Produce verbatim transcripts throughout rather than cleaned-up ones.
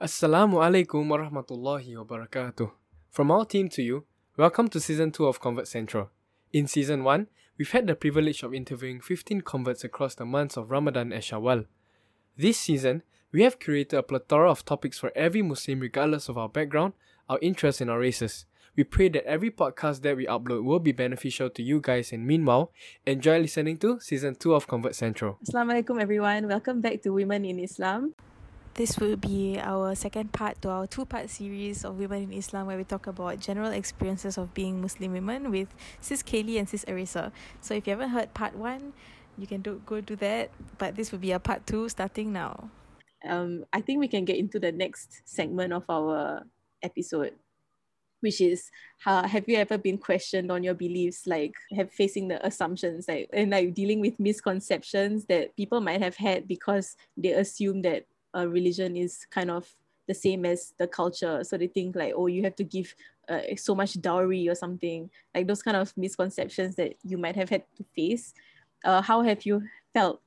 Assalamu alaikum wa rahmatullahi wa barakatuh. From our team to you, welcome to Season two of Convert Central. In Season one, we've had the privilege of interviewing fifteen converts across the months of Ramadan and Shawwal. This season, we have created a plethora of topics for every Muslim regardless of our background, our interests and our races. We pray that every podcast that we upload will be beneficial to you guys, and meanwhile, enjoy listening to Season two of Convert Central. Assalamu alaikum everyone, welcome back to Women in Islam. This will be our second part to our two-part series of Women in Islam, where we talk about general experiences of being Muslim women with Sis Kaylee and Sis Arisa. So if you haven't heard part one, you can do, go do that. But this will be a part two starting now. Um, I think we can get into the next segment of our episode, which is how, have you ever been questioned on your beliefs, like have facing the assumptions like and like dealing with misconceptions that people might have had because they assume that Uh, religion is kind of the same as the culture, so they think like, oh, you have to give uh, so much dowry or something, like those kind of misconceptions that you might have had to face. Uh, how have you felt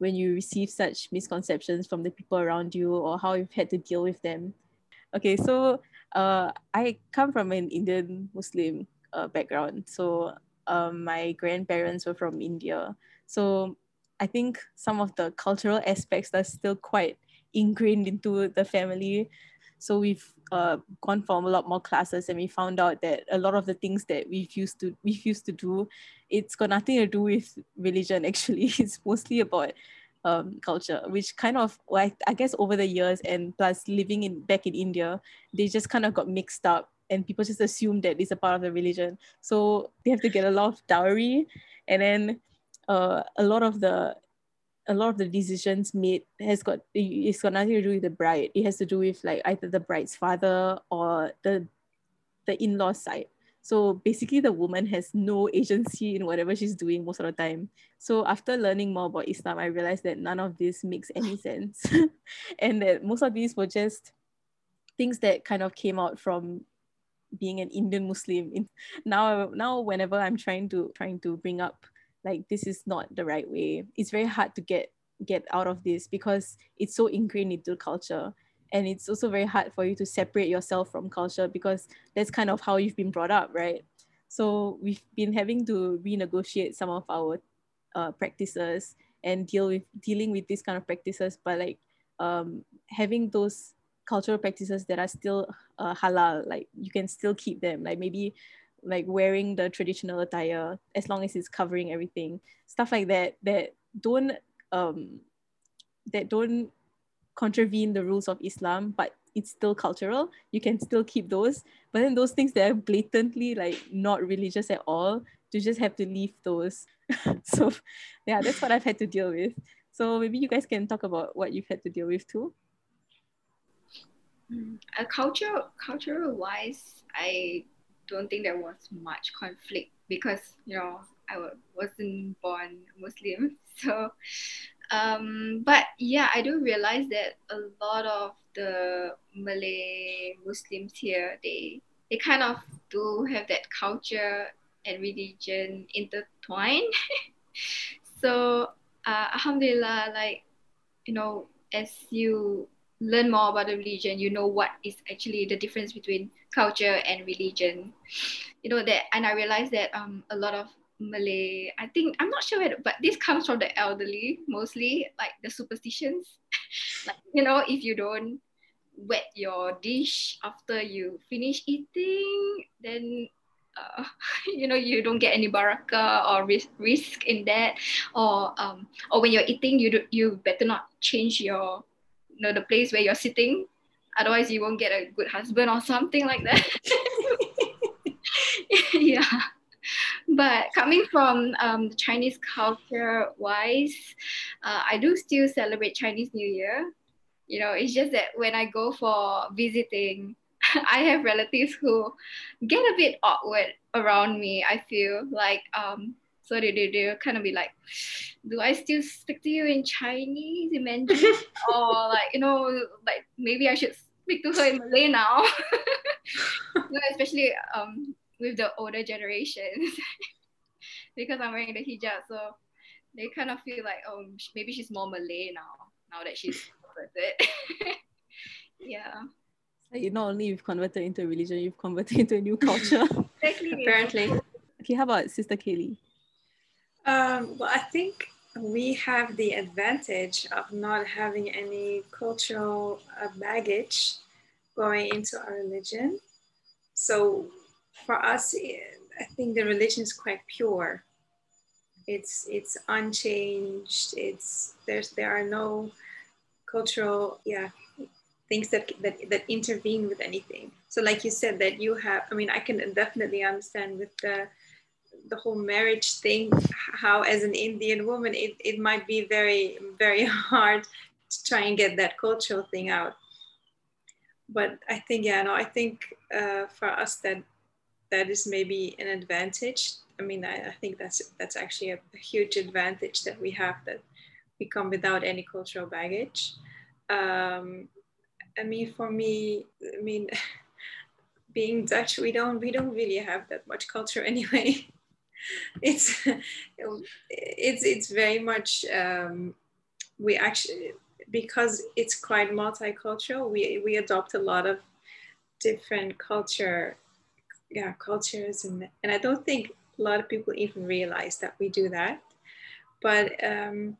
when you receive such misconceptions from the people around you, or how you've had to deal with them? Okay, so uh, I come from an Indian Muslim uh, background, so uh, my grandparents were from India, so I think some of the cultural aspects are still quite ingrained into the family. So we've uh, gone for a lot more classes, and we found out that a lot of the things that we've used to we've used to do, it's got nothing to do with religion actually. It's mostly about um, culture, which kind of, well, I, I guess over the years, and plus living in back in India, they just kind of got mixed up, and people just assume that it's a part of the religion. So they have to get a lot of dowry, and then uh, a lot of the a lot of the decisions made has got, it's got nothing to do with the bride. It has to do with like either the bride's father or the the in-law side. So basically the woman has no agency in whatever she's doing most of the time. So after learning more about Islam, I realized that none of this makes any sense. And that most of these were just things that kind of came out from being an Indian Muslim. Now, now whenever I'm trying to trying to bring up like, this is not the right way, it's very hard to get get out of this because it's so ingrained into culture. And it's also very hard for you to separate yourself from culture because that's kind of how you've been brought up, right? So we've been having to renegotiate some of our uh, practices and deal with dealing with these kind of practices, but like um, having those cultural practices that are still uh, halal, like you can still keep them, like maybe like wearing the traditional attire as long as it's covering everything, stuff like that, that don't um that don't contravene the rules of Islam, but it's still cultural. You can still keep those, but then those things that are blatantly like not religious at all, you just have to leave those. So yeah, that's what I've had to deal with. So maybe you guys can talk about what you've had to deal with too. A culture, cultural wise, I don't think there was much conflict because, you know, I wasn't born Muslim. So, um, but yeah, I do realize that a lot of the Malay Muslims here, they they kind of do have that culture and religion intertwined. So, uh, alhamdulillah, like, you know, as you learn more about the religion, you know what is actually the difference between culture and religion, you know that. And I realized that um a lot of Malay, I think, I'm not sure whether, but this comes from the elderly mostly, like the superstitions. Like, you know, if you don't wet your dish after you finish eating, then Uh, you know, you don't get any baraka or risk, risk in that, or um, or when you're eating, you do, you better not change your, you know, the place where you're sitting, otherwise you won't get a good husband or something like that. Yeah, but coming from um, Chinese culture wise, uh, I do still celebrate Chinese New Year. You know, it's just that when I go for visiting, I have relatives who get a bit awkward around me, I feel like. Um, so they, they, they'll kind of be like, do I still speak to you in Chinese, in Mandarin? Or like, you know, like maybe I should speak to her in Malay now. No, especially um, with the older generations. Because I'm wearing the hijab, so they kind of feel like, oh, maybe she's more Malay now, now that she's converted. Yeah. So you not only you've converted into a religion, you've converted into a new culture. Exactly. Apparently. Okay, how about Sister Kaylee? Um, well, I think we have the advantage of not having any cultural uh, baggage going into our religion. So for us, I think the religion is quite pure. It's it's unchanged. It's there's there are no cultural yeah things that that that intervene with anything. So like you said that you have, I mean, I can definitely understand with the the whole marriage thing, how as an Indian woman, it, it might be very, very hard to try and get that cultural thing out. But I think, yeah, no, I think uh, for us that that is maybe an advantage. I mean, I, I think that's that's actually a huge advantage that we have, that we come without any cultural baggage. Um, I mean, for me, I mean, being Dutch, we don't we don't really have that much culture anyway. It's it's it's very much um, we actually, because it's quite multicultural, we we adopt a lot of different culture yeah cultures and and I don't think a lot of people even realize that we do that. But um,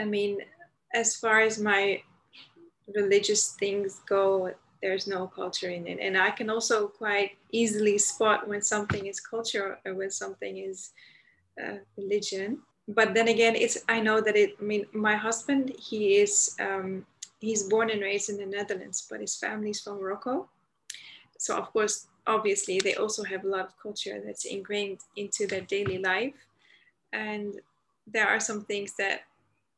I mean, as far as my religious things go, there's no culture in it, and I can also quite easily spot when something is culture or when something is uh, religion. But then again, it's I know that it. I mean, my husband, he is um, he's born and raised in the Netherlands, but his family's from Morocco. So of course, obviously, they also have a lot of culture that's ingrained into their daily life, and there are some things that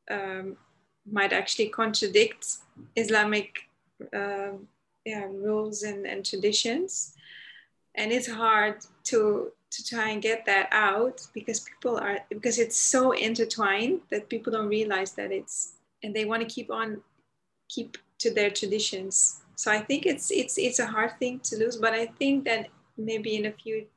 um, might actually contradict Islamic Uh, yeah rules and, and traditions, and it's hard to to try and get that out because people are because it's so intertwined that people don't realize that it's, and they want to keep on keep to their traditions. So I think it's it's it's a hard thing to lose, but I think that maybe in a few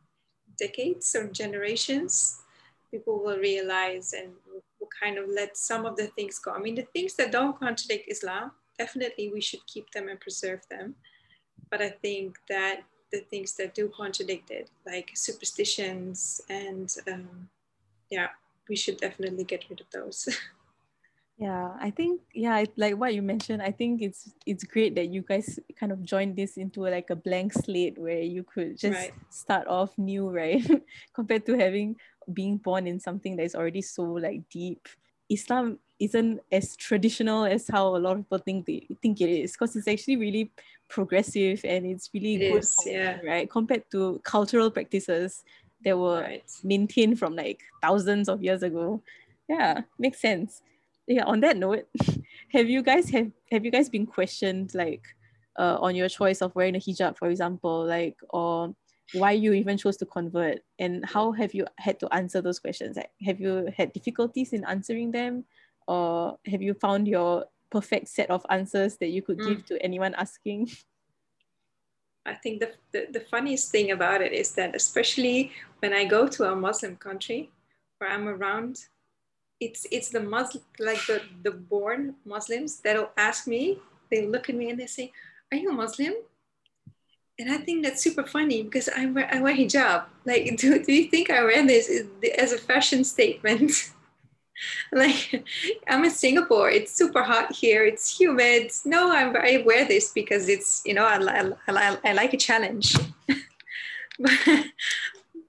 decades or generations people will realize and will kind of let some of the things go. I mean, the things that don't contradict Islam, definitely we should keep them and preserve them. But I think that the things that do contradict it, like superstitions and um, yeah, we should definitely get rid of those. Yeah, I think, yeah, like what you mentioned, I think it's it's great that you guys kind of joined this into a, like a blank slate where you could just right. start off new, right? Compared to having, being born in something that is already so like deep. Islam isn't as traditional as how a lot of people think they think it is, because it's actually really progressive and it's really it good is, culture, yeah. right? Compared to cultural practices that were right. maintained from like thousands of years ago. Yeah, makes sense. Yeah, on that note, have you guys have, have you guys been questioned like uh, on your choice of wearing a hijab, for example, like, or why you even chose to convert, and how have you had to answer those questions? Like, have you had difficulties in answering them, or have you found your perfect set of answers that you could mm. give to anyone asking? I think the, the, the funniest thing about it is that, especially when I go to a Muslim country where I'm around, it's it's the Muslim, like the, the born Muslims that'll ask me, they look at me and they say, "Are you a Muslim?" And I think that's super funny because I wear, I wear hijab. Like, do, do you think I wear this as a fashion statement? Like, I'm in Singapore. It's super hot here. It's humid. No, I'm, I wear this because it's, you know, I, I, I, I like a challenge. but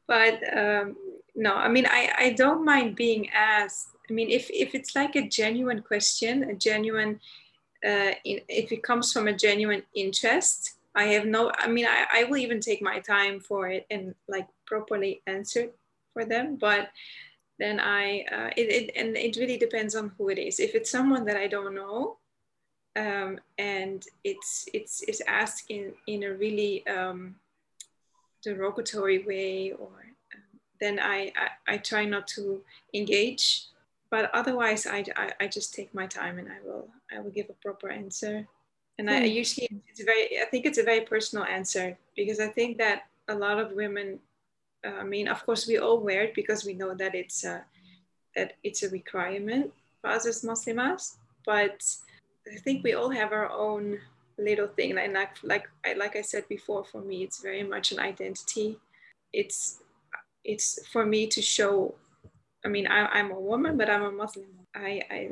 but um, no, I mean, I, I don't mind being asked. I mean, if, if it's like a genuine question, a genuine, uh, in, if it comes from a genuine interest, I have no, I mean, I, I will even take my time for it and like properly answer for them. But then I, uh, it, it, and it really depends on who it is. If it's someone that I don't know um, and it's, it's, it's asked in, in a really um, derogatory way, or um, then I, I, I try not to engage. But otherwise I, I, I just take my time and I will, I will give a proper answer. And I usually, it's very, I think it's a very personal answer, because I think that a lot of women, uh, I mean, of course we all wear it because we know that it's a, that it's a requirement for us as Muslimas, but I think we all have our own little thing. And like, like, I, like I said before, for me, it's very much an identity. It's, it's for me to show, I mean, I, I'm a woman, but I'm a Muslim. I, I,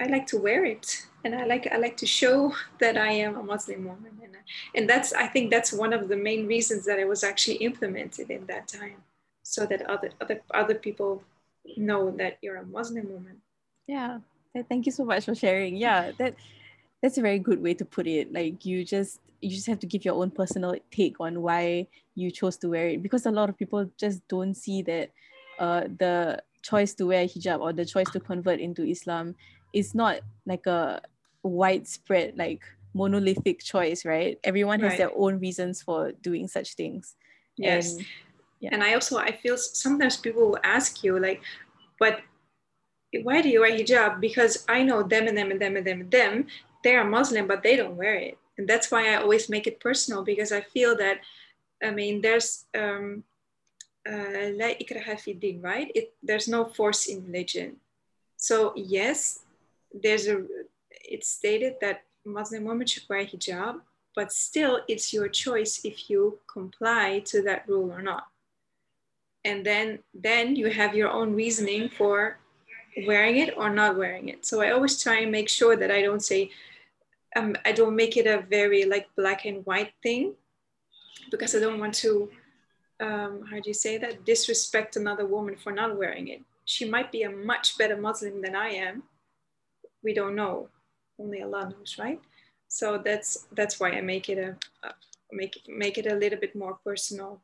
I like to wear it, and I like, I like to show that I am a Muslim woman. And, and that's, I think that's one of the main reasons that it was actually implemented in that time, so that other, other, other people know that you're a Muslim woman. Yeah. Thank you so much for sharing. Yeah, that that's a very good way to put it. Like, you just you just have to give your own personal take on why you chose to wear it, because a lot of people just don't see that uh, the choice to wear hijab or the choice to convert into Islam is not like a widespread, like monolithic choice, right? Everyone has right. their own reasons for doing such things. Yes, and, yeah. and I also I feel sometimes people will ask you like, but why do you wear hijab? Because I know them and them and them and them and them. They are Muslim, but they don't wear it. And that's why I always make it personal, because I feel that, I mean, there's um, uh, la ikraha fi din, right? It, there's no force in religion. So yes, there's a, it's stated that Muslim women should wear hijab, but still it's your choice if you comply to that rule or not. And then, then you have your own reasoning for wearing it or not wearing it. So I always try and make sure that I don't say, um, I don't make it a very like black and white thing, because I don't want to, um, how do you say that, disrespect another woman for not wearing it. She might be a much better Muslim than I am. We don't know. Only Allah knows, right? So that's that's why I make it a uh, make it, make it a little bit more personal.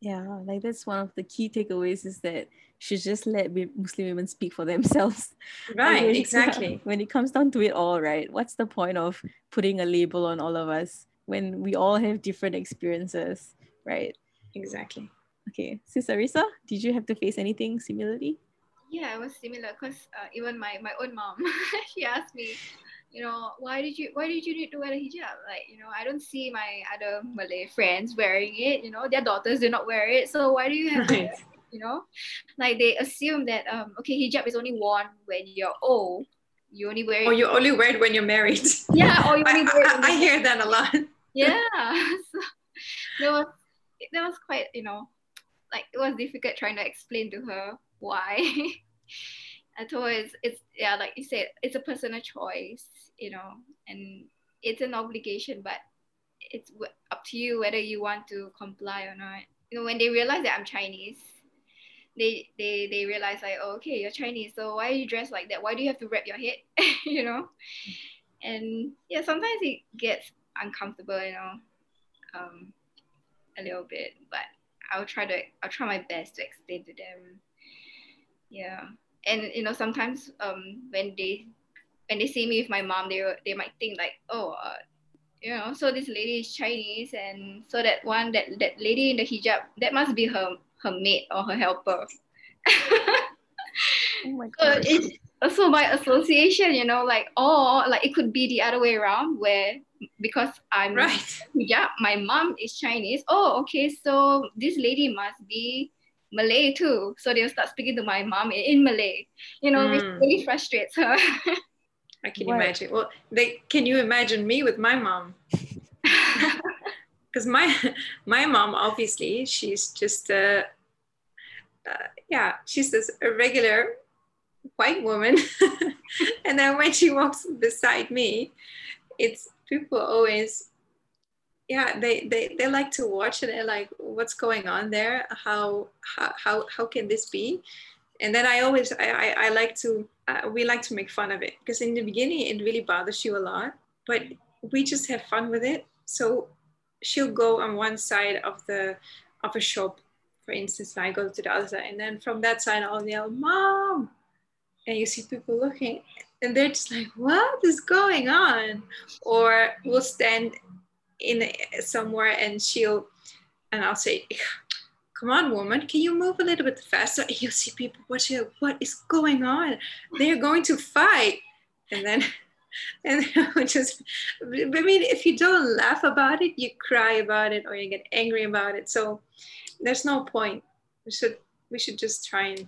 Yeah, like that's one of the key takeaways, is that she just let Muslim women speak for themselves. Right, when, exactly. Yeah, when it comes down to it all, right? What's the point of putting a label on all of us when we all have different experiences, right? Exactly. Okay, Sis Arisa, did you have to face anything similarly? Yeah, it was similar, because uh, even my, my own mom, she asked me, you know, why did you why did you need to wear a hijab? Like, you know, I don't see my other Malay friends wearing it. You know, their daughters do not wear it. So why do you have right. to wear it? You know, like they assume that um okay, hijab is only worn when you're old. You only wear it. Or you only wear it when you're married. Yeah. Or you only wear it. When I, I, I hear that a lot. Yeah. So there was that was quite, you know, like it was difficult trying to explain to her why. I told her it's, it's yeah, like you said, it's a personal choice, you know, and it's an obligation, but it's up to you whether you want to comply or not. You know, when they realize that I'm Chinese, they they they realize like, oh, okay, you're Chinese, so why are you dressed like that? Why do you have to wrap your head? You know, and yeah, sometimes it gets uncomfortable, you know, um, a little bit, but I'll try to I'll try my best to explain to them. Yeah. And, you know, sometimes um, when they when they see me with my mom, they they might think like, oh, uh, you know, so this lady is Chinese, and so that one, that, that lady in the hijab, that must be her, her maid or her helper. Oh my God. So it's also by association, you know, like, oh, like it could be the other way around where, because I'm right. Yeah, my mom is Chinese. Oh, okay, so this lady must be Malay too, so they'll start speaking to my mom in Malay, you know, mm. which really frustrates her. I can what? imagine. Well, they can you imagine me with my mom? Because my my mom, obviously, she's just uh, uh yeah, she's this regular white woman, and then when she walks beside me, it's people always. Yeah, they, they, they like to watch and they're like, what's going on there? How how how, how can this be? And then I always, I, I, I like to, uh, we like to make fun of it, because in the beginning, it really bothers you a lot, but we just have fun with it. So she'll go on one side of the, of a shop, for instance, and I go to the other side. And then from that side, I'll yell, Mom! And you see people looking and they're just like, what is going on? Or we'll stand in somewhere and she'll and I'll say, come on woman, can you move a little bit faster? And you'll see people watching, what is going on? They're going to fight. And then and then just I mean, if you don't laugh about it, you cry about it or you get angry about it. So there's no point. We should we should just try and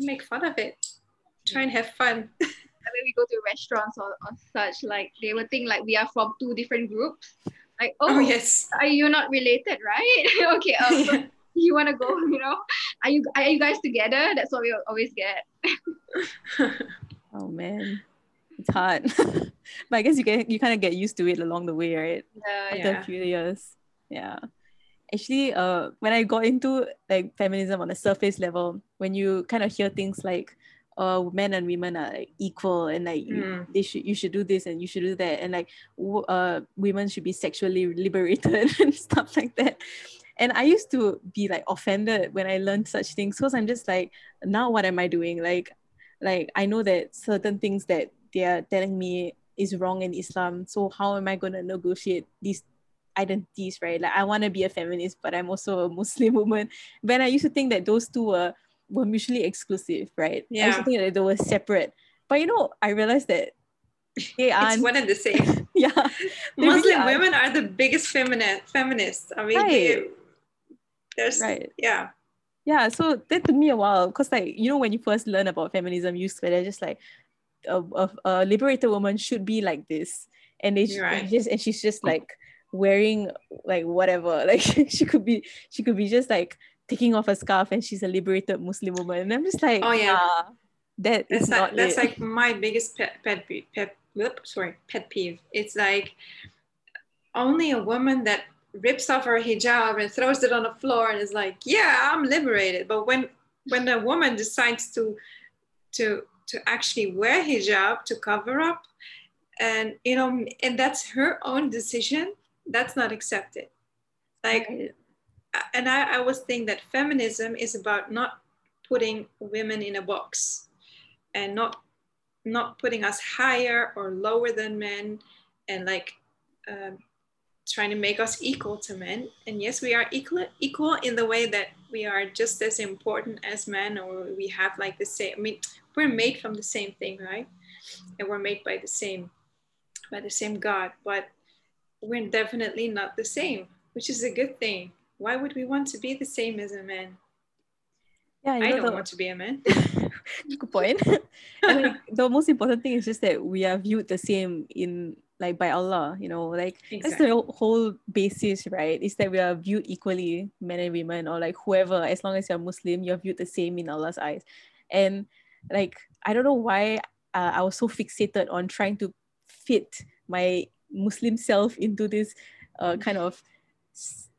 make fun of it. Try and have fun. when we go to restaurants or, or such, like they would think like we are from two different groups. Like, oh, oh yes, are you not related, right? Okay, um, yeah. So you want to go, you know? Are you are you guys together? That's what we always get. Oh man, it's hard. But I guess you get you kind of get used to it along the way, right? Yeah, after yeah. a few years, yeah. Actually, uh, when I got into like feminism on a surface level, when you kind of hear things like, "Oh, men and women are like, equal, and like mm. they should you should do this and you should do that, and like w- uh, women should be sexually liberated and stuff like that," and I used to be like offended when I learned such things, because I'm just like, now what am I doing? Like, like I know that certain things that they are telling me is wrong in Islam, so how am I going to negotiate these identities, right? Like I want to be a feminist, but I'm also a Muslim woman. When I used to think that those two were were mutually exclusive, right? Yeah. I used to think that they were separate. But you know, I realized that they aren't. It's one and the same. Yeah. Muslim really are. Women are the biggest feminine feminists. I mean, right. they, there's right. yeah. Yeah. So that took me a while, because like, you know, when you first learn about feminism, you swear they're just like a, a, a liberated woman should be like this, and they right. and just and she's just like wearing like whatever, like she could be she could be just like taking off a scarf and she's a liberated Muslim woman, and I'm just like, oh yeah, ah, that that's is like, not that's it. Like my biggest pet pet peeve pet, sorry pet peeve it's like only a woman that rips off her hijab and throws it on the floor and is like, yeah, I'm liberated. But when when a woman decides to to to actually wear hijab to cover up, and you know, and that's her own decision, that's not accepted. Like, right. and I, I always think that feminism is about not putting women in a box, and not not putting us higher or lower than men, and like um, trying to make us equal to men. And yes, we are equal equal in the way that we are just as important as men, or we have like the same, I mean, we're made from the same thing, right? And we're made by the same, by the same God, but we're definitely not the same, which is a good thing. Why would we want to be the same as a man? Yeah, I don't the, want to be a man. Good point. And like, the most important thing is just that we are viewed the same in like by Allah, you know, like exactly. that's the whole basis, right? Is that we are viewed equally, men and women, or like whoever, as long as you're Muslim, you're viewed the same in Allah's eyes. And like, I don't know why uh, I was so fixated on trying to fit my Muslim self into this uh, kind of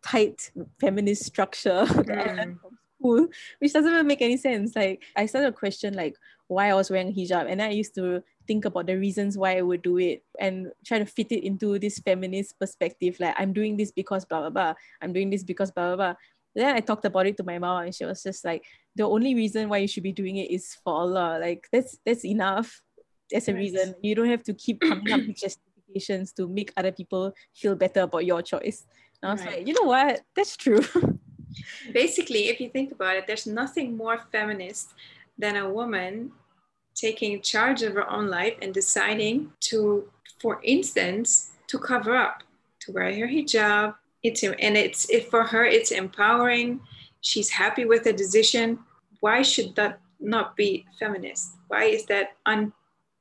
tight feminist structure mm. that I learned from school, which doesn't even make any sense. Like, I started to question like why I was wearing hijab, and I used to think about the reasons why I would do it and try to fit it into this feminist perspective. Like, I'm doing this because blah blah blah, I'm doing this because blah blah blah. Then I talked about it to my mom, and she was just like, the only reason why you should be doing it is for Allah. Like, that's that's enough as a right. reason. You don't have to keep coming up with just to make other people feel better about your choice. And I was right. like, you know what? That's true. Basically, if you think about it, there's nothing more feminist than a woman taking charge of her own life and deciding to, for instance, to cover up, to wear her hijab. It's and it's if for her, it's empowering. She's happy with the decision. Why should that not be feminist? Why is that un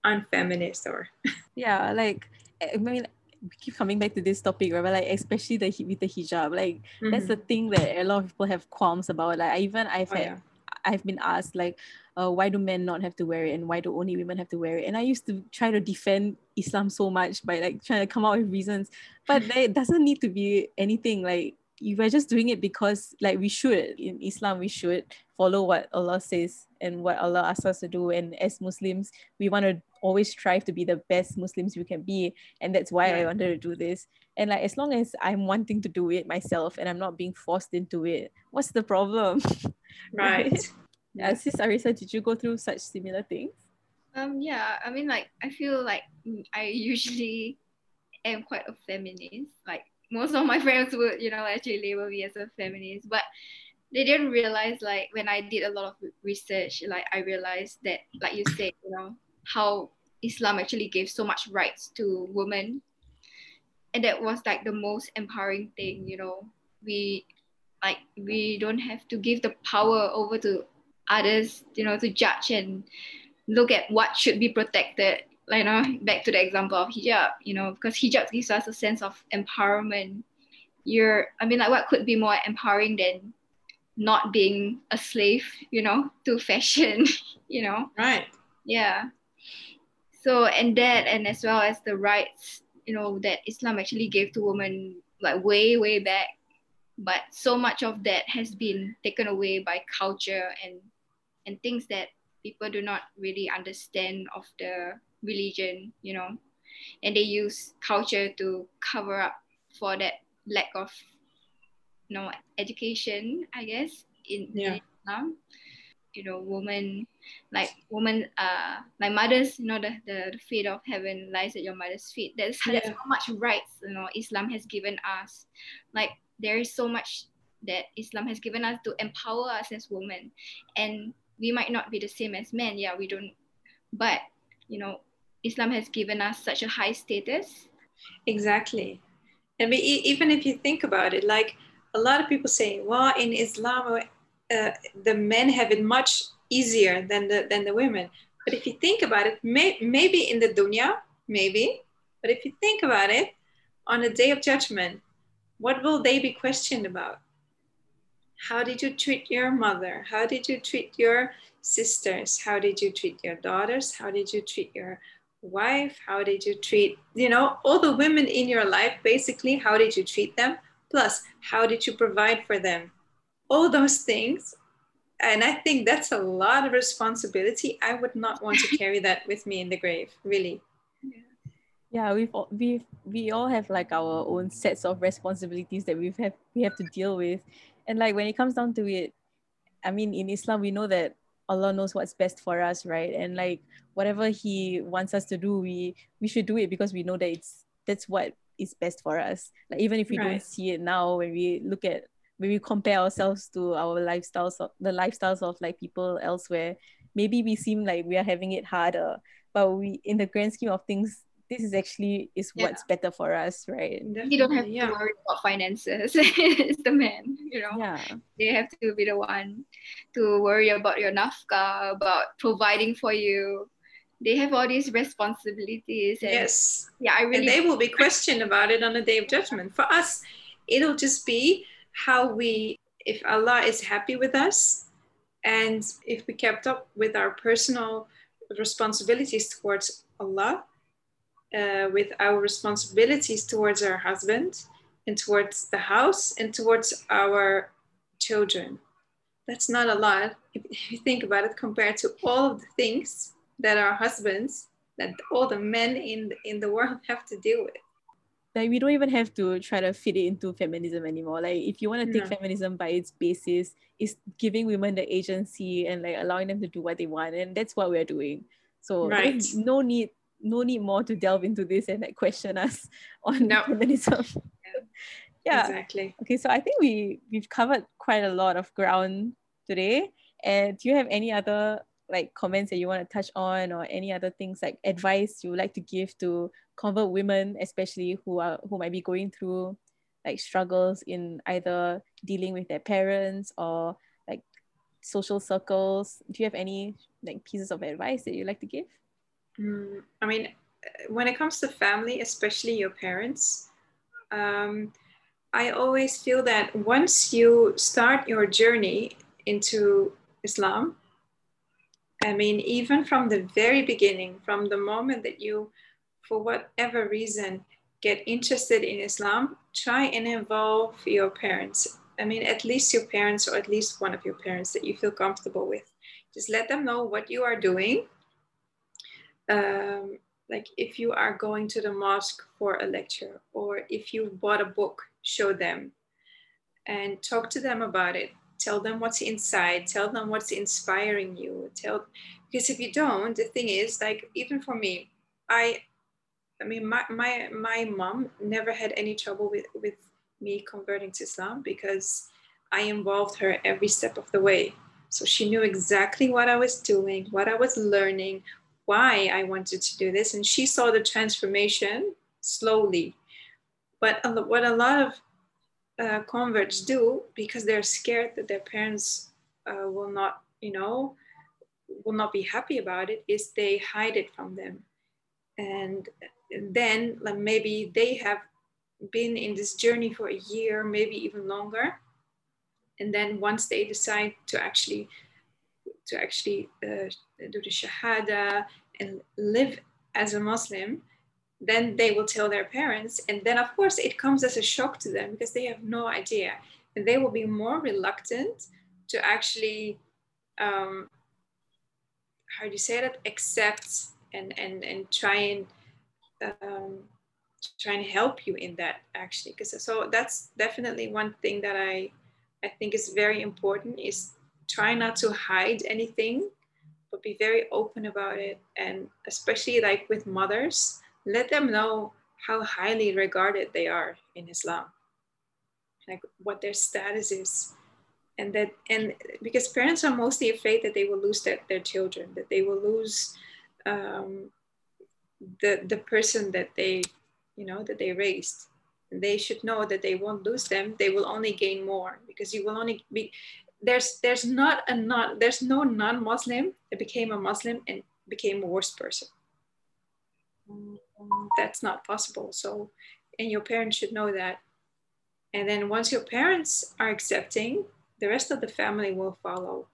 unfeminist or? Yeah, like. I mean, we keep coming back to this topic, right? But like, especially the with the hijab, like mm-hmm. that's the thing that a lot of people have qualms about. Like, I even I've oh, had, yeah. I've been asked like, uh, why do men not have to wear it, and why do only women have to wear it? And I used to try to defend Islam so much by like trying to come out with reasons, but it doesn't need to be anything. Like, you were just doing it because like we should in Islam, we should follow what Allah says and what Allah asks us to do. And as Muslims, we want to always strive to be the best Muslims we can be, and that's why yeah. I wanted to do this. And like, as long as I'm wanting to do it myself and I'm not being forced into it, what's the problem? Right. Right? Yeah. Sis Arisa, did you go through such similar things? Um. Yeah. I mean, like, I feel like I usually am quite a feminist. Like, most of my friends would, you know, actually label me as a feminist, but they didn't realize, like, when I did a lot of research, like, I realized that, like you said, you know, how Islam actually gave so much rights to women, and that was like the most empowering thing. You know, we like we don't have to give the power over to others, you know, to judge and look at what should be protected. Like, you know, back to the example of hijab, you know, because hijab gives us a sense of empowerment. You're, I mean, like, what could be more empowering than not being a slave, you know, to fashion, you know? Right. Yeah. So, and that, and as well as the rights, you know, that Islam actually gave to women, like, way, way back. But so much of that has been taken away by culture and and things that people do not really understand of the religion, you know, and they use culture to cover up for that lack of, you know, education, I guess, in, yeah. in Islam. You know, women, like women, uh, like mothers, you know, the, the, the feet of heaven lies at your mother's feet. That's, yeah. that's how much rights, you know, Islam has given us. Like, there is so much that Islam has given us to empower us as women. And we might not be the same as men, yeah, we don't, but, you know, Islam has given us such a high status. Exactly. And even if you think about it, like, a lot of people say, well, in Islam, Uh, the men have it much easier than the than the women. But if you think about it, may, maybe in the dunya, maybe. But if you think about it, on the day of judgment, what will they be questioned about? How did you treat your mother? How did you treat your sisters? How did you treat your daughters? How did you treat your wife? How did you treat, you know, all the women in your life, basically, how did you treat them? Plus, how did you provide for them? All those things. And I think that's a lot of responsibility. I would not want to carry that with me in the grave, really. Yeah, we've all, we've, we all have like our own sets of responsibilities that we've have, we have to deal with. And like when it comes down to it, I mean, in Islam, we know that Allah knows what's best for us, right? And like whatever He wants us to do, we, we should do it because we know that it's that's what is best for us. Like even if we right. don't see it now, when we look at when we compare ourselves to our lifestyles, of, the lifestyles of like people elsewhere, maybe we seem like we are having it harder, but we, in the grand scheme of things, this is actually is what's yeah. better for us, right? Definitely. You don't have yeah. to worry about finances. It's the men, you know. Yeah. They have to be the one to worry about your nafqa, about providing for you. They have all these responsibilities. And yes. Yeah, I really. And they will be questioned about it on the Day of Judgment. For us, it'll just be how we, if Allah is happy with us and if we kept up with our personal responsibilities towards Allah, uh, with our responsibilities towards our husband and towards the house and towards our children. That's not a lot, if you think about it, compared to all of the things that our husbands, that all the men in, in the world have to deal with. Like we don't even have to try to fit it into feminism anymore. Like if you want to take no. feminism by its basis, it's giving women the agency and like allowing them to do what they want, and that's what we're doing. So right. no need, no need more to delve into this and like question us on no. feminism. Yeah, exactly. Okay, so I think we we've covered quite a lot of ground today. And do you have any other like comments that you want to touch on, or any other things like advice you would like to give to convert women, especially who are who might be going through like struggles in either dealing with their parents or like social circles? Do you have any like pieces of advice that you'd like to give? Mm, I mean, when it comes to family, especially your parents, um, I always feel that once you start your journey into Islam, I mean, even from the very beginning, from the moment that you, for whatever reason, get interested in Islam, try and involve your parents. I mean, at least your parents, or at least one of your parents that you feel comfortable with. Just let them know what you are doing. Um, like if you are going to the mosque for a lecture, or if you bought a book, show them and talk to them about it. Tell them what's inside, tell them what's inspiring you. Tell, because if you don't, the thing is, like, even for me, I, I mean, my, my, my mom never had any trouble with, with me converting to Islam because I involved her every step of the way. So she knew exactly what I was doing, what I was learning, why I wanted to do this. And she saw the transformation slowly. But a, what a lot of Uh, converts do, because they're scared that their parents uh, will not, you know, will not be happy about it is they hide it from them. And then like, maybe they have been in this journey for a year, maybe even longer. And then once they decide to actually to actually uh, do the Shahada and live as a Muslim, then they will tell their parents. And then of course it comes as a shock to them because they have no idea. And they will be more reluctant to actually, um, how do you say that, accept and, and, and try and um, try and help you in that actually. Because so that's definitely one thing that I, I think is very important is try not to hide anything, but be very open about it. And especially like with mothers, let them know how highly regarded they are in Islam, like what their status is. And that, and because parents are mostly afraid that they will lose their, their children, that they will lose um, the, the person that they, you know, that they raised. And they should know that they won't lose them. They will only gain more because you will only be, there's, there's not a non, there's no non-Muslim that became a Muslim and became a worse person. That's not possible. So, and your parents should know that. And then once your parents are accepting, the rest of the family will follow.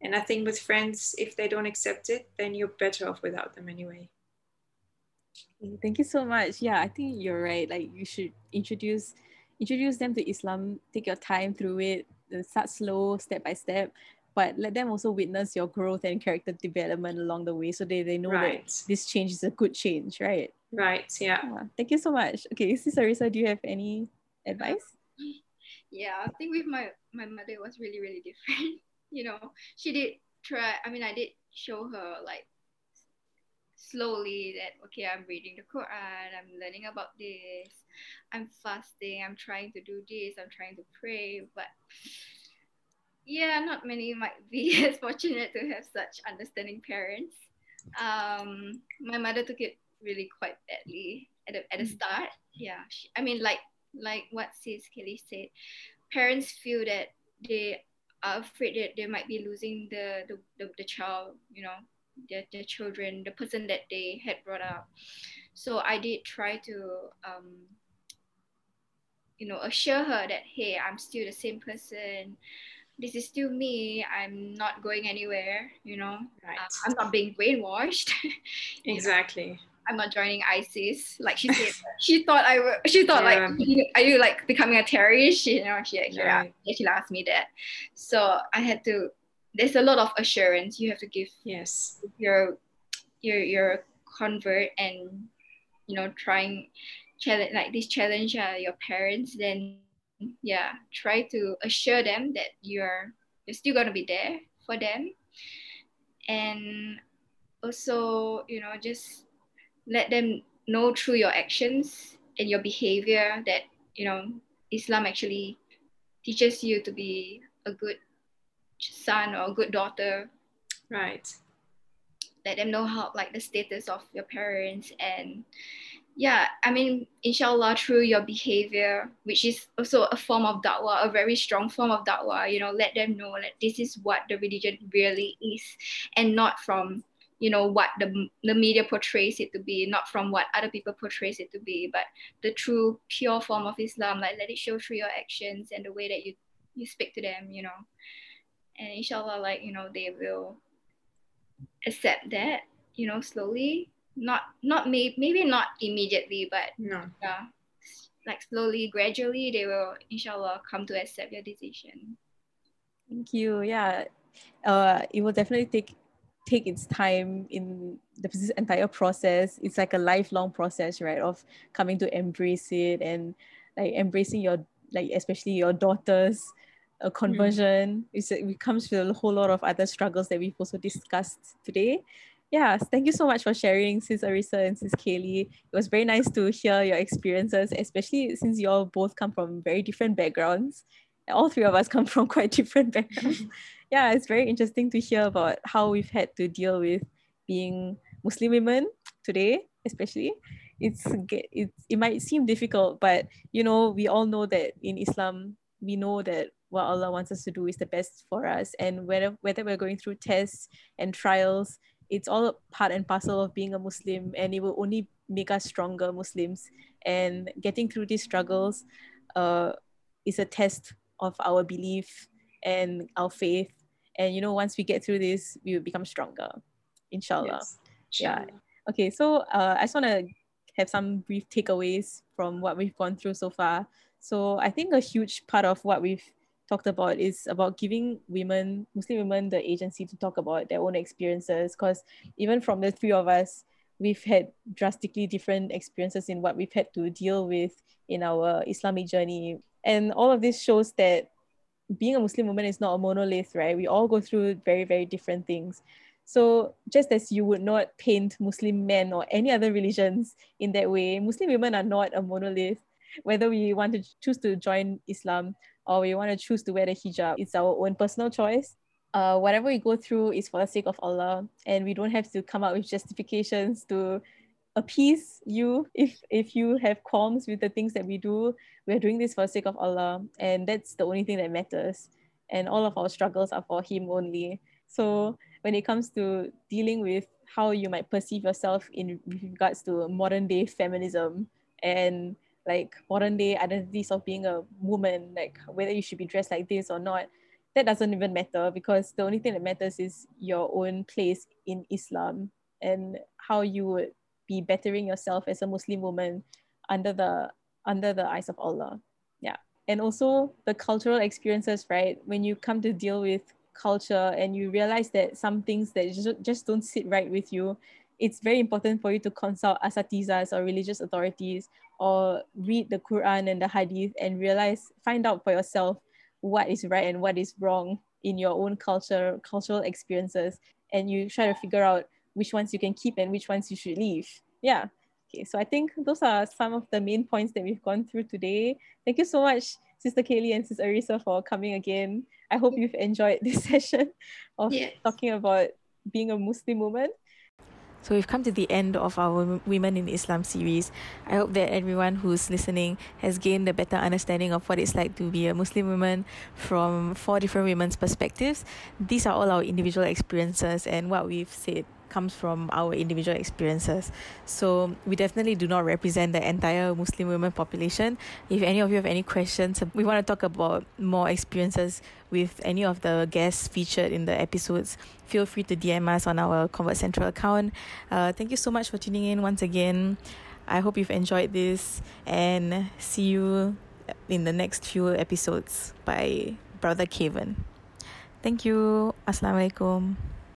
And I think with friends, if they don't accept it, then you're better off without them anyway. Thank you so much. Yeah, I think you're right. Like you should introduce introduce them to Islam, take your time through it, start slow, step by step. But let them also witness your growth and character development along the way so they, they know right. that this change is a good change, right? Right, yeah. yeah. Thank you so much. Okay, Sis Arisa, do you have any advice? Yeah, I think with my, my mother, it was really, really different. You know, she did try, I mean, I did show her like slowly that, okay, I'm reading the Quran, I'm learning about this, I'm fasting, I'm trying to do this, I'm trying to pray, but... yeah, not many might be as fortunate to have such understanding parents. Um, my mother took it really quite badly at the, at the start. Yeah, she, I mean, like like what Sis Kaylee said, parents feel that they are afraid that they might be losing the the, the, the child, you know, their, their children, the person that they had brought up. So I did try to... Um, you know, assure her that, hey, I'm still the same person. This is still me. I'm not going anywhere, you know. Right. Uh, I'm not being brainwashed. Exactly. Know? I'm not joining ISIS. Like she said, she thought I were, she thought yeah. like, are you like becoming a terrorist? You know, she actually, right. actually asked me that. So I had to, there's a lot of assurance you have to give yes. your, your, your convert and, you know, trying, challenge like this challenge uh, your parents, then yeah, try to assure them that you're you're still gonna be there for them, and also, you know, just let them know through your actions and your behavior that, you know, Islam actually teaches you to be a good son or a good daughter. Right. Let them know how like the status of your parents and. Yeah, I mean, inshallah, through your behavior, which is also a form of da'wah, a very strong form of da'wah, you know, let them know that this is what the religion really is and not from, you know, what the, the media portrays it to be, not from what other people portrays it to be, but the true pure form of Islam, like let it show through your actions and the way that you, you speak to them, you know, and inshallah, like, you know, they will accept that, you know, slowly. Not, not maybe, maybe not immediately, but no. yeah, like slowly, gradually, they will, inshallah, come to accept your decision. Thank you. Yeah, uh, it will definitely take take its time in the this entire process. It's like a lifelong process, right? Of coming to embrace it and like embracing your like especially your daughter's uh, conversion. Mm. It's, it comes with a whole lot of other struggles that we've also discussed today. Yeah, thank you so much for sharing, Sis Arisa and Sis Kaylee. It was very nice to hear your experiences, especially since you all both come from very different backgrounds. All three of us come from quite different backgrounds. Yeah, it's very interesting to hear about how we've had to deal with being Muslim women today, especially. It's, it's it might seem difficult, but you know, we all know that in Islam, we know that what Allah wants us to do is the best for us. And whether, whether we're going through tests and trials, it's all part and parcel of being a Muslim, and it will only make us stronger Muslims. And getting through these struggles uh, is a test of our belief and our faith. And, you know, once we get through this, we will become stronger, inshallah. Yes. Yeah. Okay, so uh, I just want to have some brief takeaways from what we've gone through so far. So I think a huge part of what we've talked about is about giving women, Muslim women, the agency to talk about their own experiences, because even from the three of us, we've had drastically different experiences in what we've had to deal with in our Islamic journey. And all of this shows that being a Muslim woman is not a monolith, right? We all go through very, very different things. So just as you would not paint Muslim men or any other religions in that way, Muslim women are not a monolith. Whether we want to choose to join Islam or we want to choose to wear the hijab, it's our own personal choice. Uh, whatever we go through is for the sake of Allah, and we don't have to come up with justifications to appease you. If, if you have qualms with the things that we do, we're doing this for the sake of Allah, and that's the only thing that matters. And all of our struggles are for Him only. So when it comes to dealing with how you might perceive yourself in regards to modern day feminism and like modern day identities of being a woman, like whether you should be dressed like this or not, that doesn't even matter, because the only thing that matters is your own place in Islam and how you would be bettering yourself as a Muslim woman under the under the eyes of Allah. Yeah. And also the cultural experiences, right? When you come to deal with culture and you realize that some things that just, just don't sit right with you, it's very important for you to consult asatizas or religious authorities, or read the Quran and the Hadith and realize, find out for yourself what is right and what is wrong in your own culture, cultural experiences. And you try to figure out which ones you can keep and which ones you should leave. Yeah. Okay. So I think those are some of the main points that we've gone through today. Thank you so much, Sister Kaylee and Sis Arisa, for coming again. I hope you've enjoyed this session of yes. talking about being a Muslim woman. So we've come to the end of our Women in Islam series. I hope that everyone who's listening has gained a better understanding of what it's like to be a Muslim woman from four different women's perspectives. These are all our individual experiences, and what we've said comes from our individual experiences. So we definitely do not represent the entire Muslim women population. If any of you have any questions, we want to talk about more experiences with any of the guests featured in the episodes, feel free to D M us on our Convert Central account. Uh, thank you so much for tuning in once again. I hope you've enjoyed this, and see you in the next few episodes by Brother Kaven. Thank you. Assalamualaikum.